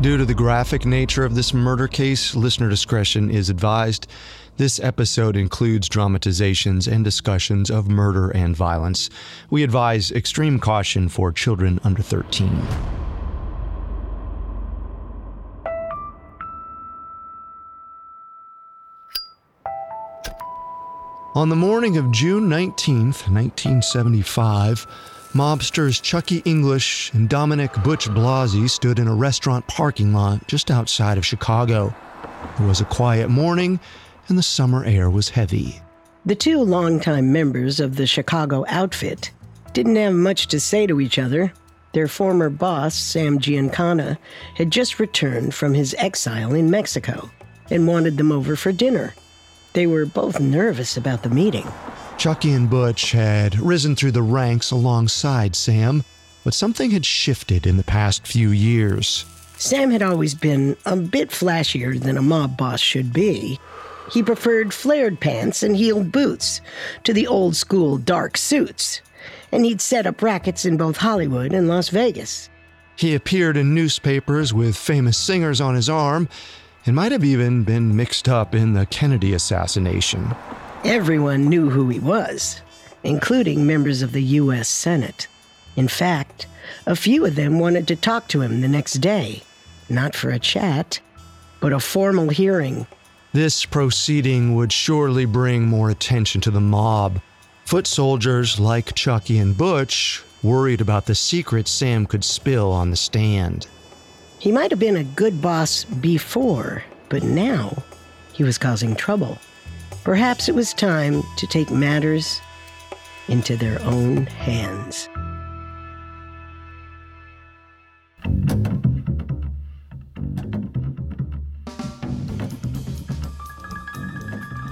Due to the graphic nature of this murder case, listener discretion is advised. This episode includes dramatizations and discussions of murder and violence. We advise extreme caution for children under 13. On the morning of June 19th, 1975, mobsters Chucky English and Dominic Butch Blasi stood in a restaurant parking lot just outside of Chicago. It was a quiet morning, and the summer air was heavy. The two longtime members of the Chicago Outfit didn't have much to say to each other. Their former boss, Sam Giancana, had just returned from his exile in Mexico and wanted them over for dinner. They were both nervous about the meeting. Chucky and Butch had risen through the ranks alongside Sam, but something had shifted in the past few years. Sam had always been a bit flashier than a mob boss should be. He preferred flared pants and heeled boots to the old-school dark suits, and he'd set up rackets in both Hollywood and Las Vegas. He appeared in newspapers with famous singers on his arm and might have even been mixed up in the Kennedy assassination. Everyone knew who he was, including members of the U.S. Senate. In fact, a few of them wanted to talk to him the next day, not for a chat, but a formal hearing. This proceeding would surely bring more attention to the mob. Foot soldiers like Chucky and Butch worried about the secrets Sam could spill on the stand. He might have been a good boss before, but now he was causing trouble. Perhaps it was time to take matters into their own hands.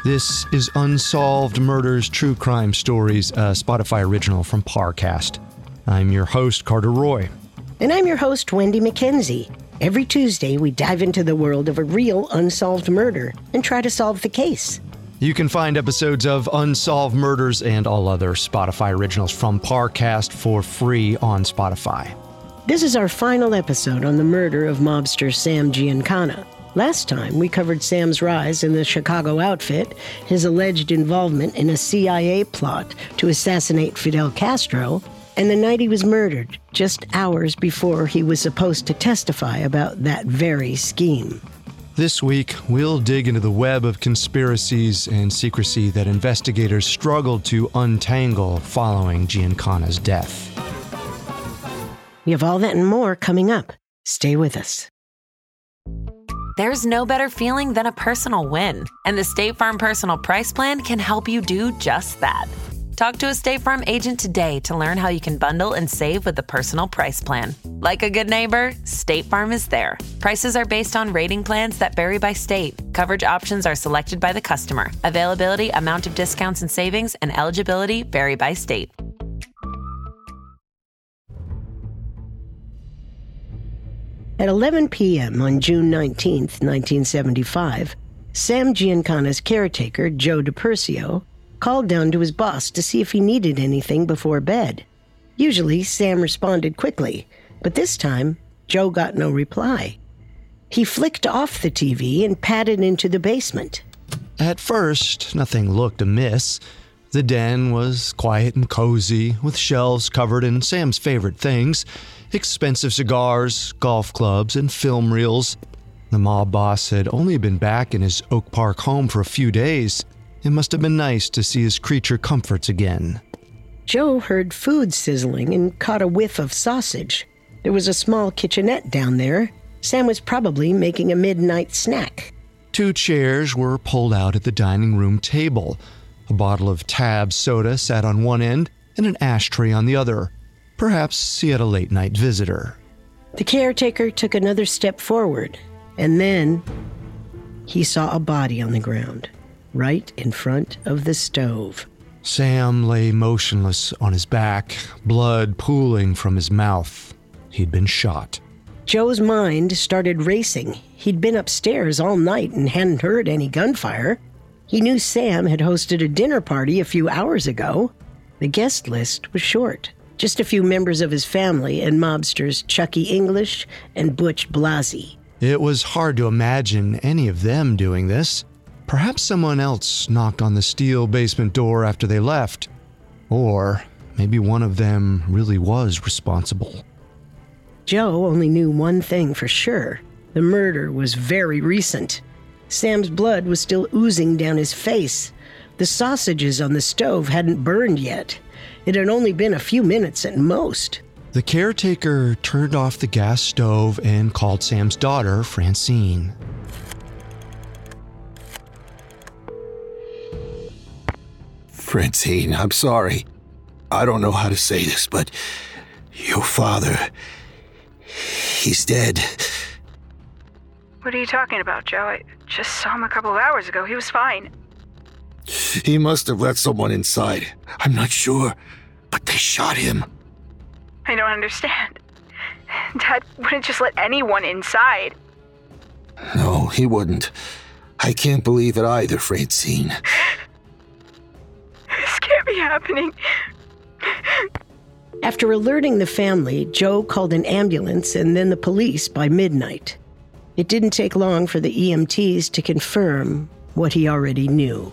This is Unsolved Murders True Crime Stories, a Spotify original from Parcast. I'm your host, Carter Roy. And I'm your host, Wendy McKenzie. Every Tuesday, we dive into the world of a real unsolved murder and try to solve the case. You can find episodes of Unsolved Murders and all other Spotify originals from Parcast for free on Spotify. This is our final episode on the murder of mobster Sam Giancana. Last time, we covered Sam's rise in the Chicago Outfit, his alleged involvement in a CIA plot to assassinate Fidel Castro, and the night he was murdered, just hours before he was supposed to testify about that very scheme. This week, we'll dig into the web of conspiracies and secrecy that investigators struggled to untangle following Giancana's death. We have all that and more coming up. Stay with us. There's no better feeling than a personal win, and the State Farm Personal Price Plan can help you do just that. Talk to a State Farm agent today to learn how you can bundle and save with the Personal Price Plan. Like a good neighbor, State Farm is there. Prices are based on rating plans that vary by state. Coverage options are selected by the customer. Availability, amount of discounts and savings, and eligibility vary by state. At 11 p.m. on June 19, 1975, Sam Giancana's caretaker, Joe DePersio, called down to his boss to see if he needed anything before bed. Usually, Sam responded quickly, but this time, Joe got no reply. He flicked off the TV and padded into the basement. At first, nothing looked amiss. The den was quiet and cozy, with shelves covered in Sam's favorite things: expensive cigars, golf clubs, and film reels. The mob boss had only been back in his Oak Park home for a few days. It must have been nice to see his creature comforts again. Joe heard food sizzling and caught a whiff of sausage. There was a small kitchenette down there. Sam was probably making a midnight snack. Two chairs were pulled out at the dining room table. A bottle of Tab soda sat on one end and an ashtray on the other. Perhaps he had a late-night visitor. The caretaker took another step forward, and then he saw a body on the ground, right in front of the stove. Sam lay motionless on his back, blood pooling from his mouth. He'd been shot. Joe's mind started racing. He'd been upstairs all night and hadn't heard any gunfire. He knew Sam had hosted a dinner party a few hours ago. The guest list was short. Just a few members of his family and mobsters Chucky English and Butch Blasi. It was hard to imagine any of them doing this. Perhaps someone else knocked on the steel basement door after they left. Or maybe one of them really was responsible. Joe only knew one thing for sure. The murder was very recent. Sam's blood was still oozing down his face. The sausages on the stove hadn't burned yet. It had only been a few minutes at most. The caretaker turned off the gas stove and called Sam's daughter, Francine. Francine, I'm sorry. I don't know how to say this, but your father, he's dead. What are you talking about, Joe? I just saw him a couple of hours ago. He was fine. He must have let someone inside. I'm not sure, but they shot him. I don't understand. Dad wouldn't just let anyone inside. No, he wouldn't. I can't believe it either, Francine. This can't be happening. After alerting the family, Joe called an ambulance and then the police by midnight. It didn't take long for the EMTs to confirm what he already knew.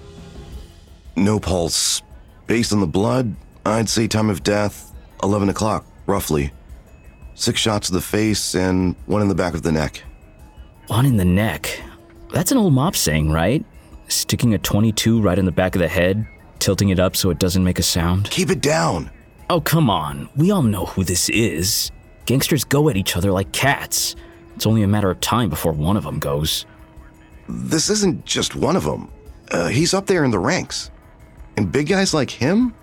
No pulse. Based on the blood, I'd say time of death, 11 o'clock, roughly. 6 shots to the face and 1 in the back of the neck. One in the neck? That's an old mop saying, right? Sticking a .22 right in the back of the head, tilting it up so it doesn't make a sound. Keep it down. Oh, come on. We all know who this is. Gangsters go at each other like cats. It's only a matter of time before one of them goes. This isn't just one of them. He's up there in the ranks. And big guys like him?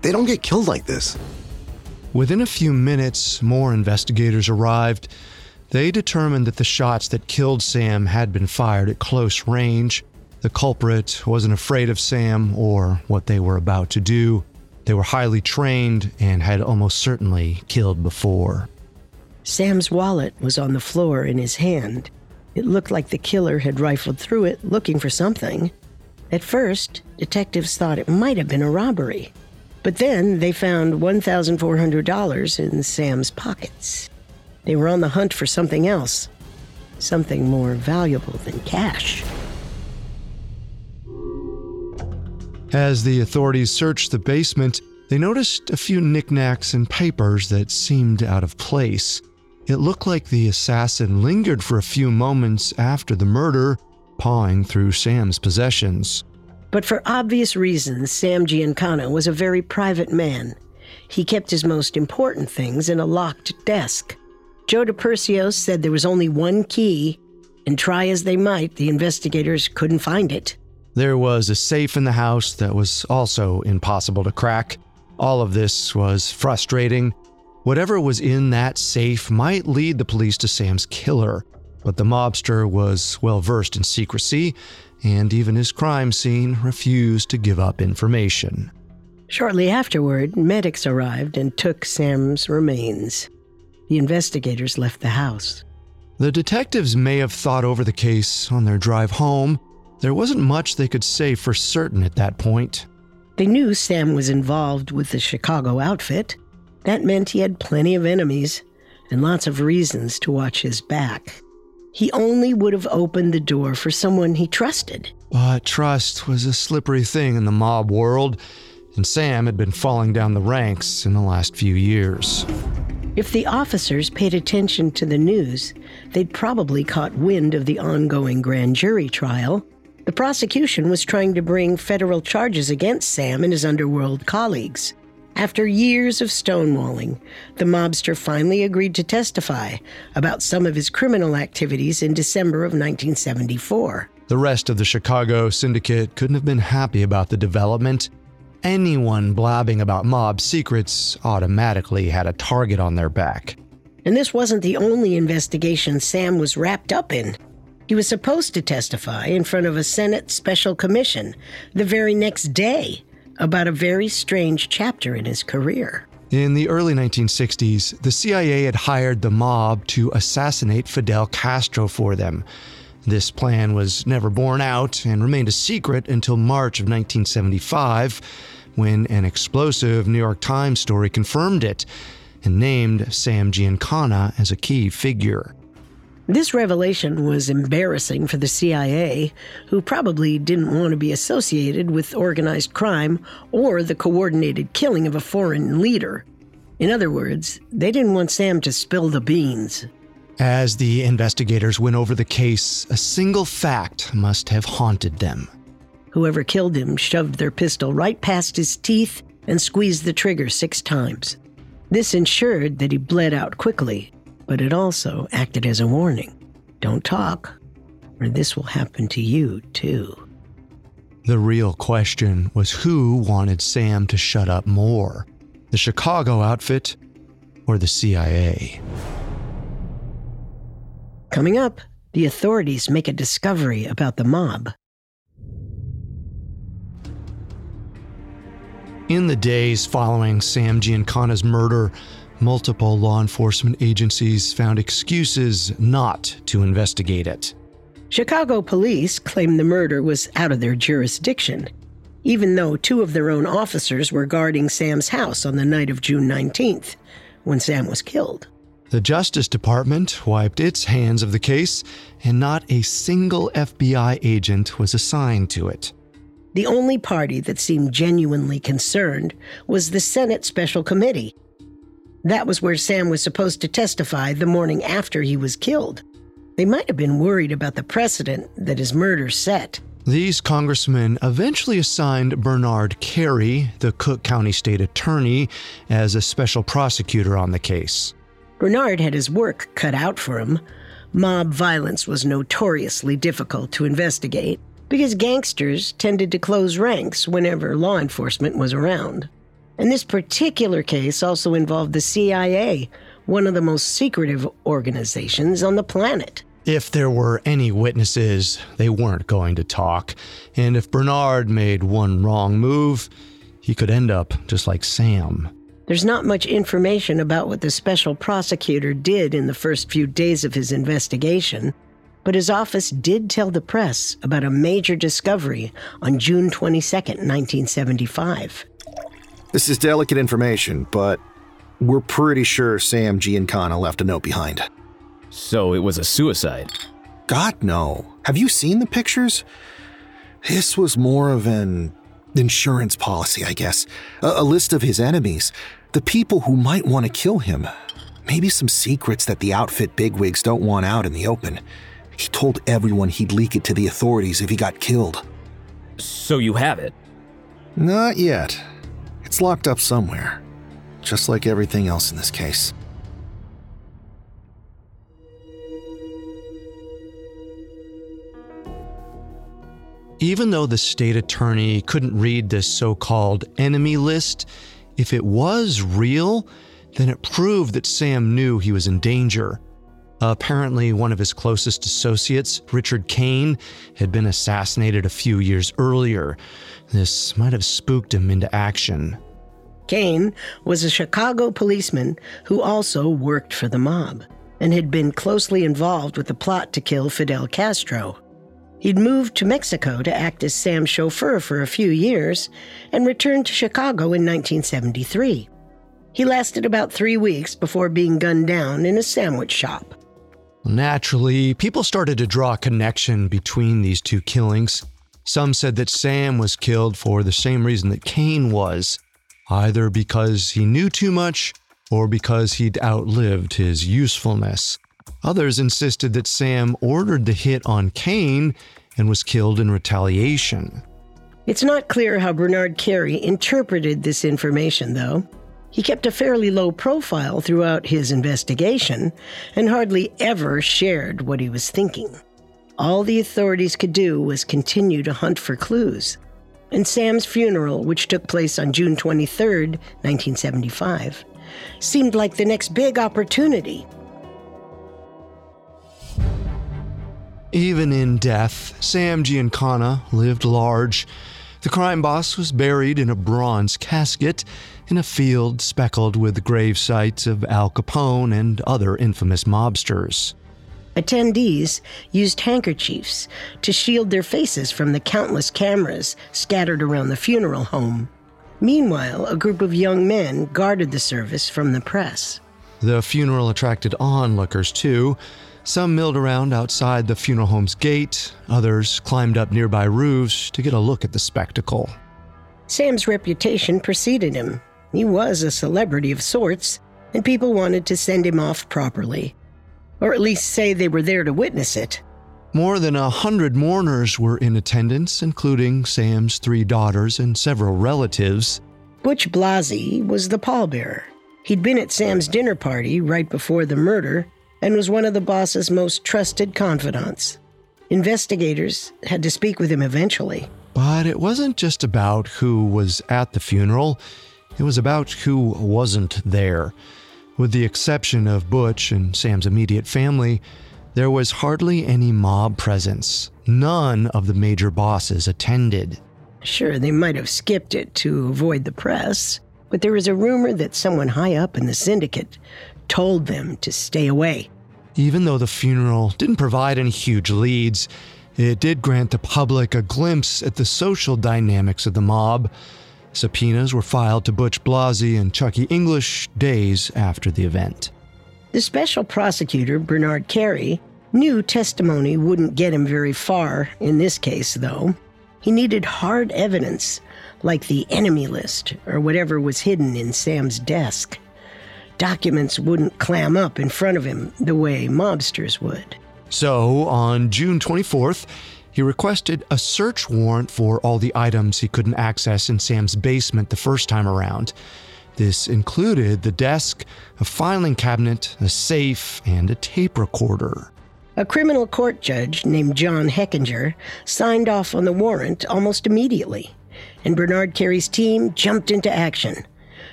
They don't get killed like this. Within a few minutes, more investigators arrived. They determined that the shots that killed Sam had been fired at close range. The culprit wasn't afraid of Sam or what they were about to do. They were highly trained and had almost certainly killed before. Sam's wallet was on the floor in his hand. It looked like the killer had rifled through it looking for something. At first, detectives thought it might have been a robbery. But then they found $1,400 in Sam's pockets. They were on the hunt for something else, something more valuable than cash. As the authorities searched the basement, they noticed a few knickknacks and papers that seemed out of place. It looked like the assassin lingered for a few moments after the murder, pawing through Sam's possessions. But for obvious reasons, Sam Giancana was a very private man. He kept his most important things in a locked desk. Joe DePersio said there was only one key, and try as they might, the investigators couldn't find it. There was a safe in the house that was also impossible to crack. All of this was frustrating. Whatever was in that safe might lead the police to Sam's killer, but the mobster was well-versed in secrecy, and even his crime scene refused to give up information. Shortly afterward, medics arrived and took Sam's remains. The investigators left the house. The detectives may have thought over the case on their drive home. There wasn't much they could say for certain at that point. They knew Sam was involved with the Chicago Outfit. That meant he had plenty of enemies and lots of reasons to watch his back. He only would have opened the door for someone he trusted. But trust was a slippery thing in the mob world, and Sam had been falling down the ranks in the last few years. If the officers paid attention to the news, they'd probably caught wind of the ongoing grand jury trial. The prosecution was trying to bring federal charges against Sam and his underworld colleagues. After years of stonewalling, the mobster finally agreed to testify about some of his criminal activities in December of 1974. The rest of the Chicago syndicate couldn't have been happy about the development. Anyone blabbing about mob secrets automatically had a target on their back. And this wasn't the only investigation Sam was wrapped up in. He was supposed to testify in front of a Senate special commission the very next day about a very strange chapter in his career. In the early 1960s, the CIA had hired the mob to assassinate Fidel Castro for them. This plan was never borne out and remained a secret until March of 1975, when an explosive New York Times story confirmed it and named Sam Giancana as a key figure. This revelation was embarrassing for the CIA, who probably didn't want to be associated with organized crime or the coordinated killing of a foreign leader. In other words, they didn't want Sam to spill the beans. As the investigators went over the case, a single fact must have haunted them. Whoever killed him shoved their pistol right past his teeth and squeezed the trigger 6 times. This ensured that he bled out quickly, but it also acted as a warning. Don't talk, or this will happen to you, too. The real question was who wanted Sam to shut up more, the Chicago Outfit or the CIA? Coming up, the authorities make a discovery about the mob. In the days following Sam Giancana's murder, multiple law enforcement agencies found excuses not to investigate it. Chicago police claimed the murder was out of their jurisdiction, even though 2 of their own officers were guarding Sam's house on the night of June 19th, when Sam was killed. The Justice Department wiped its hands of the case, and not a single FBI agent was assigned to it. The only party that seemed genuinely concerned was the Senate Special Committee. That was where Sam was supposed to testify the morning after he was killed. They might have been worried about the precedent that his murder set. These congressmen eventually assigned Bernard Carey, the Cook County State Attorney, as a special prosecutor on the case. Bernard had his work cut out for him. Mob violence was notoriously difficult to investigate because gangsters tended to close ranks whenever law enforcement was around. And this particular case also involved the CIA, one of the most secretive organizations on the planet. If there were any witnesses, they weren't going to talk. And if Bernard made one wrong move, he could end up just like Sam. There's not much information about what the special prosecutor did in the first few days of his investigation, but his office did tell the press about a major discovery on June 22, 1975. This is delicate information, but we're pretty sure Sam Giancana left a note behind. So it was a suicide? God, no. Have you seen the pictures? This was more of an insurance policy, I guess. A list of his enemies. The people who might want to kill him. Maybe some secrets that the outfit bigwigs don't want out in the open. He told everyone he'd leak it to the authorities if he got killed. So you have it? Not yet. It's locked up somewhere. Just like everything else in this case. Even though the state attorney couldn't read this so-called enemy list, if it was real, then it proved that Sam knew he was in danger. Apparently, one of his closest associates, Richard Cain, had been assassinated a few years earlier. This might have spooked him into action. Cain was a Chicago policeman who also worked for the mob and had been closely involved with the plot to kill Fidel Castro. He'd moved to Mexico to act as Sam's chauffeur for a few years and returned to Chicago in 1973. He lasted about 3 weeks before being gunned down in a sandwich shop. Naturally, people started to draw a connection between these 2 killings. Some said that Sam was killed for the same reason that Cain was, either because he knew too much or because he'd outlived his usefulness. Others insisted that Sam ordered the hit on Cain and was killed in retaliation. It's not clear how Bernard Carey interpreted this information, though. He kept a fairly low profile throughout his investigation and hardly ever shared what he was thinking. All the authorities could do was continue to hunt for clues. And Sam's funeral, which took place on June 23, 1975, seemed like the next big opportunity. Even in death, Sam Giancana lived large. The crime boss was buried in a bronze casket in a field speckled with grave sites of Al Capone and other infamous mobsters. Attendees used handkerchiefs to shield their faces from the countless cameras scattered around the funeral home. Meanwhile, a group of young men guarded the service from the press. The funeral attracted onlookers too. Some milled around outside the funeral home's gate. Others climbed up nearby roofs to get a look at the spectacle. Sam's reputation preceded him. He was a celebrity of sorts, and people wanted to send him off properly, or at least say they were there to witness it. More than 100 mourners were in attendance, including Sam's 3 daughters and several relatives. Butch Blasi was the pallbearer. He'd been at Sam's dinner party right before the murder and was one of the boss's most trusted confidants. Investigators had to speak with him eventually. But it wasn't just about who was at the funeral. It was about who wasn't there. With the exception of Butch and Sam's immediate family, there was hardly any mob presence. None of the major bosses attended. Sure, they might have skipped it to avoid the press, but there was a rumor that someone high up in the syndicate told them to stay away. Even though the funeral didn't provide any huge leads, it did grant the public a glimpse at the social dynamics of the mob. Subpoenas were filed to Butch Blasi and Chucky English days after the event. The special prosecutor, Bernard Carey, knew testimony wouldn't get him very far in this case, though. He needed hard evidence, like the enemy list or whatever was hidden in Sam's desk. Documents wouldn't clam up in front of him the way mobsters would. So, on June 24th, he requested a search warrant for all the items he couldn't access in Sam's basement the first time around. This included the desk, a filing cabinet, a safe, and a tape recorder. A criminal court judge named John Heckinger signed off on the warrant almost immediately, and Bernard Carey's team jumped into action.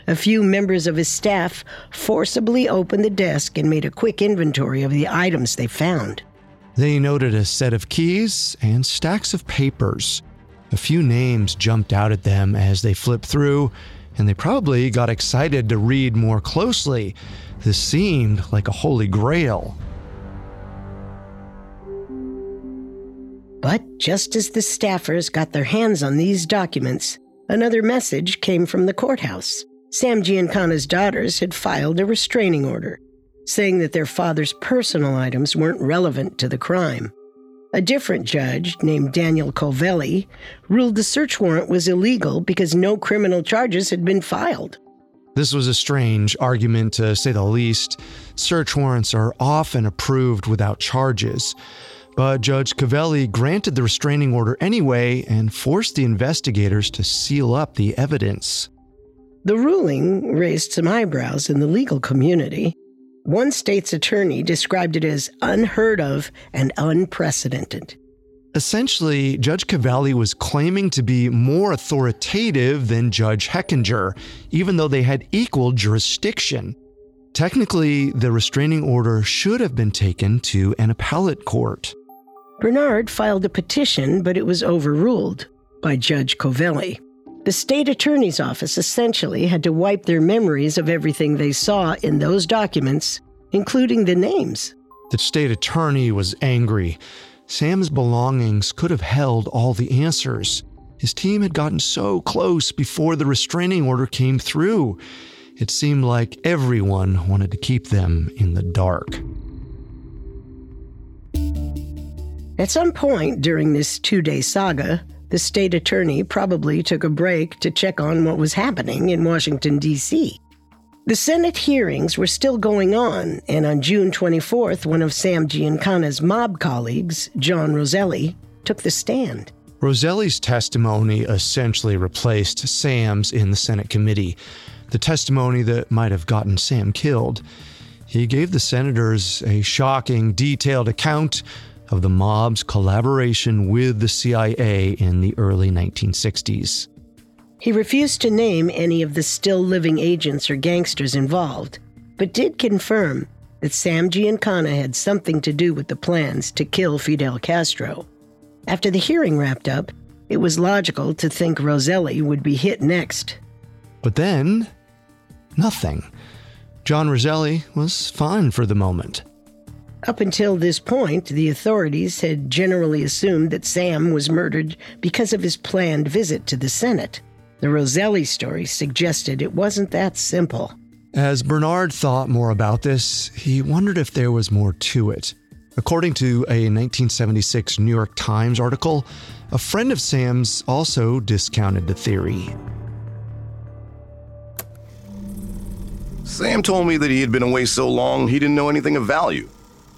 A few members of his staff forcibly opened the desk and made a quick inventory of the items they found. They noted a set of keys and stacks of papers. A few names jumped out at them as they flipped through, and they probably got excited to read more closely. This seemed like a holy grail. But just as the staffers got their hands on these documents, another message came from the courthouse. Sam Giancana's daughters had filed a restraining order, saying that their father's personal items weren't relevant to the crime. A different judge, named Daniel Covelli, ruled the search warrant was illegal because no criminal charges had been filed. This was a strange argument, to say the least. Search warrants are often approved without charges. But Judge Covelli granted the restraining order anyway and forced the investigators to seal up the evidence. The ruling raised some eyebrows in the legal community. One state's attorney described it as unheard of and unprecedented. Essentially, Judge Covelli was claiming to be more authoritative than Judge Heckinger, even though they had equal jurisdiction. Technically, the restraining order should have been taken to an appellate court. Bernard filed a petition, but it was overruled by Judge Covelli. The state attorney's office essentially had to wipe their memories of everything they saw in those documents, including the names. The state attorney was angry. Sam's belongings could have held all the answers. His team had gotten so close before the restraining order came through. It seemed like everyone wanted to keep them in the dark. At some point during this 2-day saga, the state attorney probably took a break to check on what was happening in Washington, D.C. The Senate hearings were still going on, and on June 24th, one of Sam Giancana's mob colleagues, John Roselli, took the stand. Roselli's testimony essentially replaced Sam's in the Senate committee, the testimony that might have gotten Sam killed. He gave the senators a shocking, detailed account of the mob's collaboration with the CIA in the early 1960s. He refused to name any of the still-living agents or gangsters involved, but did confirm that Sam Giancana had something to do with the plans to kill Fidel Castro. After the hearing wrapped up, it was logical to think Roselli would be hit next. But then, nothing. John Roselli was fine for the moment. Up until this point, the authorities had generally assumed that Sam was murdered because of his planned visit to the Senate. The Roselli story suggested it wasn't that simple. As Bernard thought more about this, he wondered if there was more to it. According to a 1976 New York Times article, a friend of Sam's also discounted the theory. Sam told me that he had been away so long he didn't know anything of value.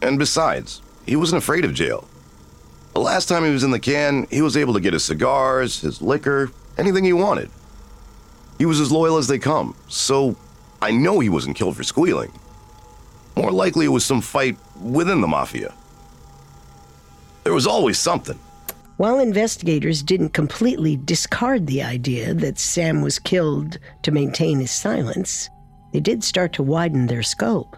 And besides, he wasn't afraid of jail. The last time he was in the can, he was able to get his cigars, his liquor, anything he wanted. He was as loyal as they come, so I know he wasn't killed for squealing. More likely it was some fight within the mafia. There was always something. While investigators didn't completely discard the idea that Sam was killed to maintain his silence, they did start to widen their scope.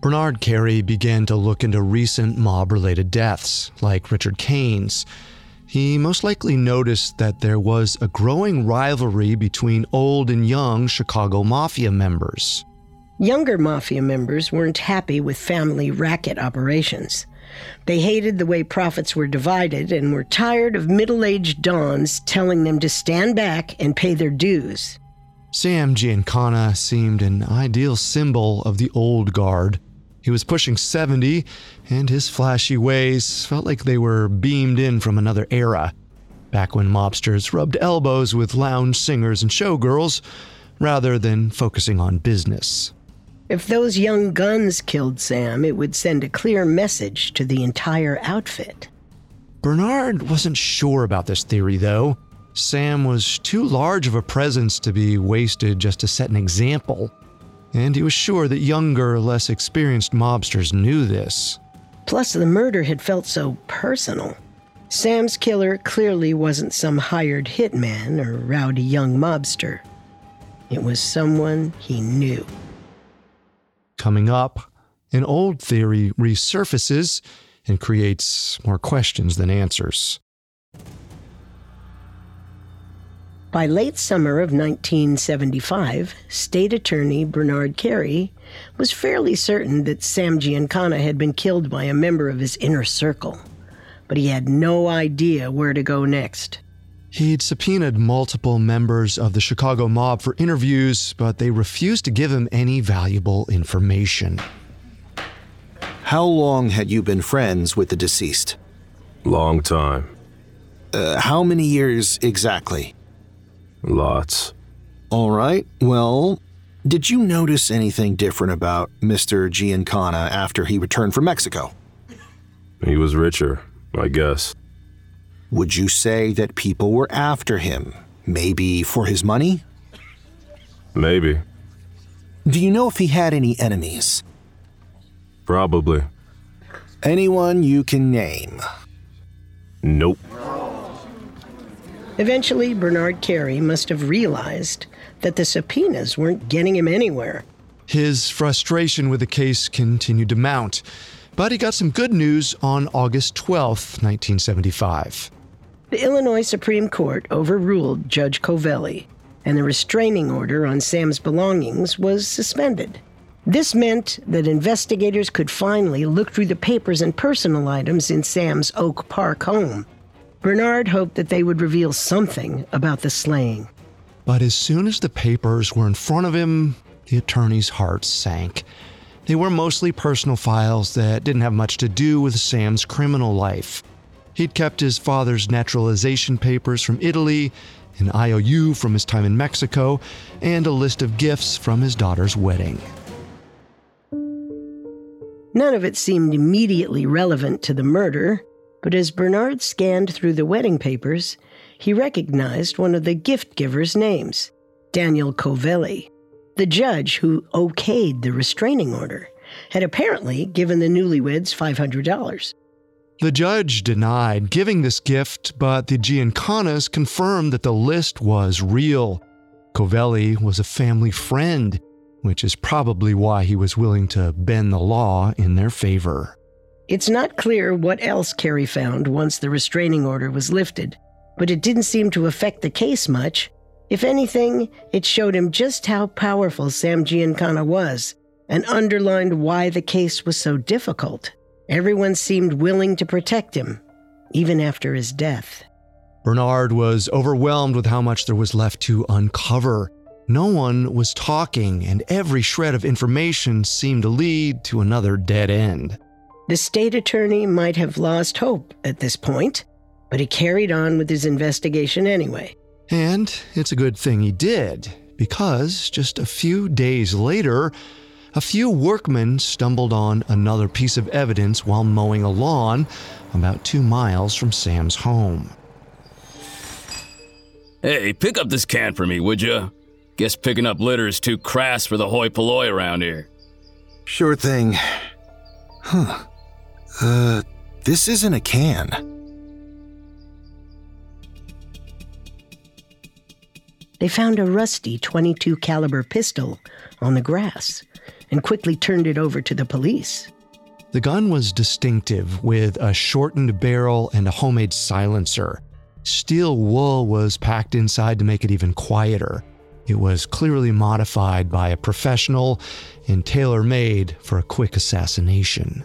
Bernard Carey began to look into recent mob-related deaths, like Richard Cain's. He most likely noticed that there was a growing rivalry between old and young Chicago Mafia members. Younger Mafia members weren't happy with family racket operations. They hated the way profits were divided and were tired of middle-aged dons telling them to stand back and pay their dues. Sam Giancana seemed an ideal symbol of the old guard. He was pushing 70, and his flashy ways felt like they were beamed in from another era, back when mobsters rubbed elbows with lounge singers and showgirls, rather than focusing on business. If those young guns killed Sam, it would send a clear message to the entire outfit. Bernard wasn't sure about this theory, though. Sam was too large of a presence to be wasted just to set an example, and he was sure that younger, less experienced mobsters knew this. Plus, the murder had felt so personal. Sam's killer clearly wasn't some hired hitman or rowdy young mobster. It was someone he knew. Coming up, an old theory resurfaces and creates more questions than answers. By late summer of 1975, State Attorney Bernard Carey was fairly certain that Sam Giancana had been killed by a member of his inner circle, but he had no idea where to go next. He'd subpoenaed multiple members of the Chicago mob for interviews, but they refused to give him any valuable information. How long had you been friends with the deceased? Long time. How many years exactly? Lots. All right. Well, did you notice anything different about Mr. Giancana after he returned from Mexico? He was richer, I guess. Would you say that people were after him? Maybe for his money? Maybe. Do you know if he had any enemies? Probably. Anyone you can name? Nope. Eventually, Bernard Carey must have realized that the subpoenas weren't getting him anywhere. His frustration with the case continued to mount, but he got some good news on August 12, 1975. The Illinois Supreme Court overruled Judge Covelli, and the restraining order on Sam's belongings was suspended. This meant that investigators could finally look through the papers and personal items in Sam's Oak Park home. Bernard hoped that they would reveal something about the slaying. But as soon as the papers were in front of him, the attorney's heart sank. They were mostly personal files that didn't have much to do with Sam's criminal life. He'd kept his father's naturalization papers from Italy, an IOU from his time in Mexico, and a list of gifts from his daughter's wedding. None of it seemed immediately relevant to the murder. But as Bernard scanned through the wedding papers, he recognized one of the gift giver's names, Daniel Covelli. The judge who okayed the restraining order had apparently given the newlyweds $500. The judge denied giving this gift, but the Giancanas confirmed that the list was real. Covelli was a family friend, which is probably why he was willing to bend the law in their favor. It's not clear what else Carey found once the restraining order was lifted, but it didn't seem to affect the case much. If anything, it showed him just how powerful Sam Giancana was and underlined why the case was so difficult. Everyone seemed willing to protect him, even after his death. Bernard was overwhelmed with how much there was left to uncover. No one was talking, and every shred of information seemed to lead to another dead end. The state attorney might have lost hope at this point, but he carried on with his investigation anyway. And it's a good thing he did, because just a few days later, a few workmen stumbled on another piece of evidence while mowing a lawn about 2 miles from Sam's home. Hey, pick up this can for me, would ya? Guess picking up litter is too crass for the hoi polloi around here. Sure thing. Huh. This isn't a can. They found a rusty .22 caliber pistol on the grass and quickly turned it over to the police. The gun was distinctive, with a shortened barrel and a homemade silencer. Steel wool was packed inside to make it even quieter. It was clearly modified by a professional and tailor-made for a quick assassination.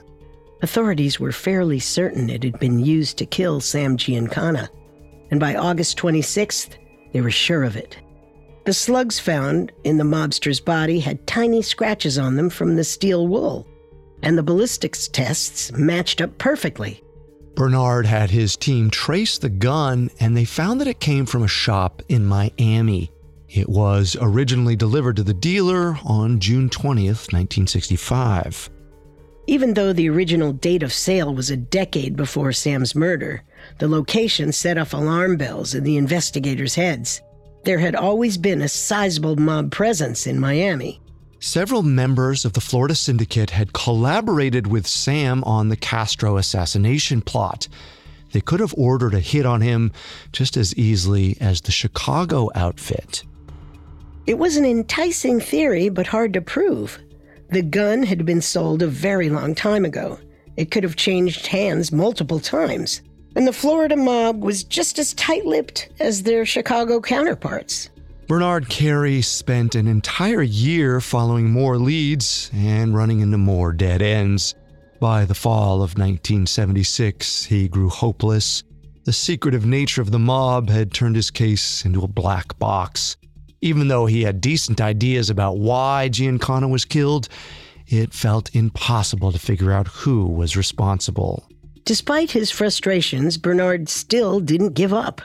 Authorities were fairly certain it had been used to kill Sam Giancana, and by August 26th, they were sure of it. The slugs found in the mobster's body had tiny scratches on them from the steel wool, and the ballistics tests matched up perfectly. Bernard had his team trace the gun, and they found that it came from a shop in Miami. It was originally delivered to the dealer on June 20th, 1965. Even though the original date of sale was a decade before Sam's murder, the location set off alarm bells in the investigators' heads. There had always been a sizable mob presence in Miami. Several members of the Florida Syndicate had collaborated with Sam on the Castro assassination plot. They could have ordered a hit on him just as easily as the Chicago Outfit. It was an enticing theory, but hard to prove. The gun had been sold a very long time ago. It could have changed hands multiple times. And the Florida mob was just as tight-lipped as their Chicago counterparts. Bernard Carey spent an entire year following more leads and running into more dead ends. By the fall of 1976, he grew hopeless. The secretive nature of the mob had turned his case into a black box. Even though he had decent ideas about why Giancana was killed, it felt impossible to figure out who was responsible. Despite his frustrations, Bernard still didn't give up.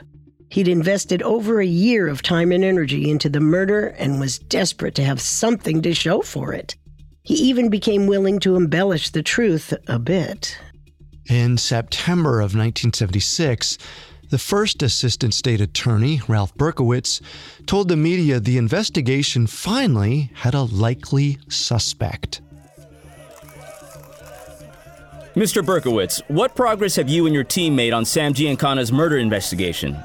He'd invested over a year of time and energy into the murder and was desperate to have something to show for it. He even became willing to embellish the truth a bit. In September of 1976, the first assistant state attorney, Ralph Berkowitz, told the media the investigation finally had a likely suspect. Mr. Berkowitz, what progress have you and your team made on Sam Giancana's murder investigation?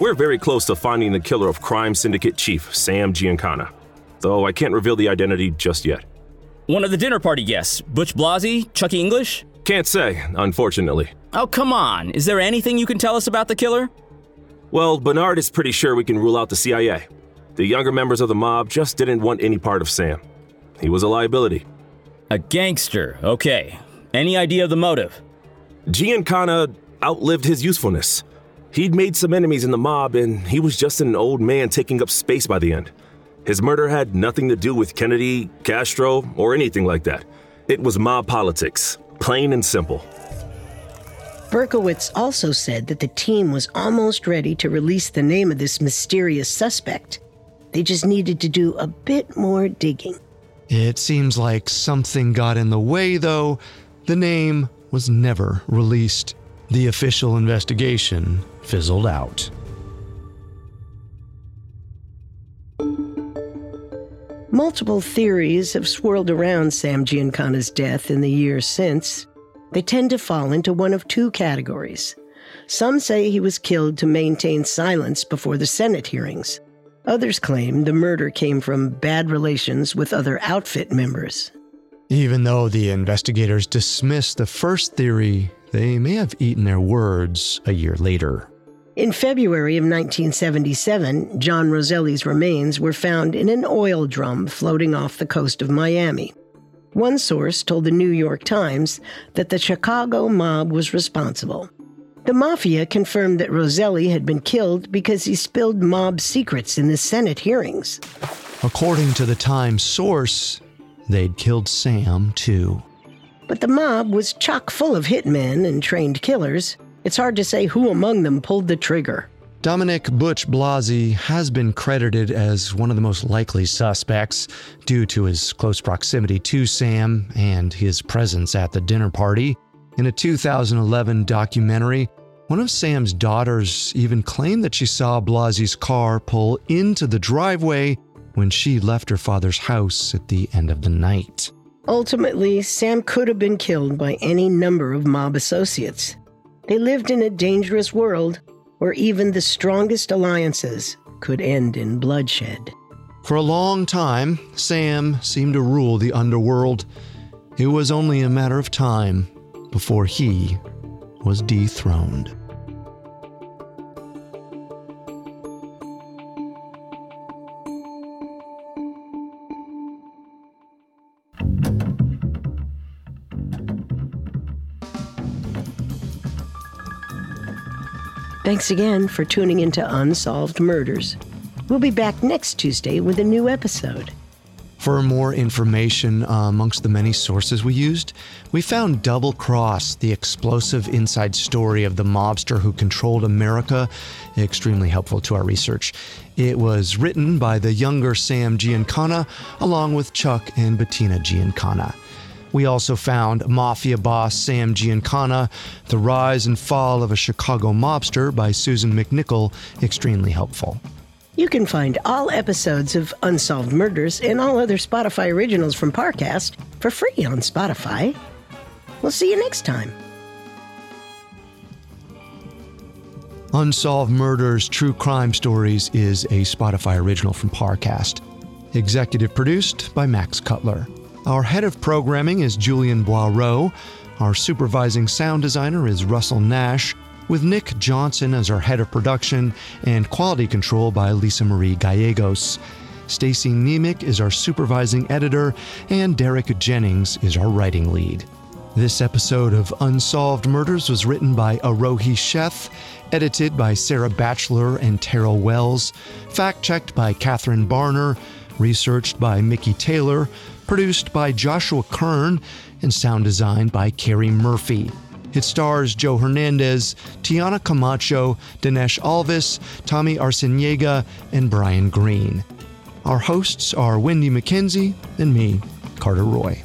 We're very close to finding the killer of crime syndicate chief, Sam Giancana, though I can't reveal the identity just yet. One of the dinner party guests, Butch Blasi, Chucky English? Can't say, unfortunately. Oh, come on. Is there anything you can tell us about the killer? Well, Bernard is pretty sure we can rule out the CIA. The younger members of the mob just didn't want any part of Sam. He was a liability. A gangster, okay. Any idea of the motive? Giancana outlived his usefulness. He'd made some enemies in the mob, and he was just an old man taking up space by the end. His murder had nothing to do with Kennedy, Castro, or anything like that. It was mob politics, plain and simple. Berkowitz also said that the team was almost ready to release the name of this mysterious suspect. They just needed to do a bit more digging. It seems like something got in the way, though. The name was never released. The official investigation fizzled out. Multiple theories have swirled around Sam Giancana's death in the years since. They tend to fall into one of two categories. Some say he was killed to maintain silence before the Senate hearings. Others claim the murder came from bad relations with other outfit members. Even though the investigators dismissed the first theory, they may have eaten their words a year later. In February of 1977, John Roselli's remains were found in an oil drum floating off the coast of Miami. One source told the New York Times that the Chicago mob was responsible. The mafia confirmed that Roselli had been killed because he spilled mob secrets in the Senate hearings. According to the Times source, they'd killed Sam too. But the mob was chock full of hitmen and trained killers. It's hard to say who among them pulled the trigger. Dominic Butch Blasi has been credited as one of the most likely suspects due to his close proximity to Sam and his presence at the dinner party. In a 2011 documentary, one of Sam's daughters even claimed that she saw Blasi's car pull into the driveway when she left her father's house at the end of the night. Ultimately, Sam could have been killed by any number of mob associates. They lived in a dangerous world where even the strongest alliances could end in bloodshed. For a long time, Sam seemed to rule the underworld. It was only a matter of time before he was dethroned. Thanks again for tuning into Unsolved Murders. We'll be back next Tuesday with a new episode. For more information amongst the many sources we used, we found Double Cross, the explosive inside story of the mobster who controlled America, extremely helpful to our research. It was written by the younger Sam Giancana, along with Chuck and Bettina Giancana. We also found Mafia Boss Sam Giancana, The Rise and Fall of a Chicago Mobster by Susan McNichol, extremely helpful. You can find all episodes of Unsolved Murders and all other Spotify originals from Parcast for free on Spotify. We'll see you next time. Unsolved Murders True Crime Stories is a Spotify original from Parcast. Executive produced by Max Cutler. Our head of programming is Julian Boiro. Our supervising sound designer is Russell Nash, with Nick Johnson as our head of production and quality control by Lisa Marie Gallegos. Stacey Nemec is our supervising editor, and Derek Jennings is our writing lead. This episode of Unsolved Murders was written by Arohi Sheth, edited by Sarah Batchelor and Terrell Wells, fact-checked by Katherine Barner, researched by Mickey Taylor, produced by Joshua Kern, and sound designed by Carrie Murphy. It stars Joe Hernandez, Tiana Camacho, Dinesh Alvis, Tommy Arciniega, and Brian Green. Our hosts are Wendy McKenzie and me, Carter Roy.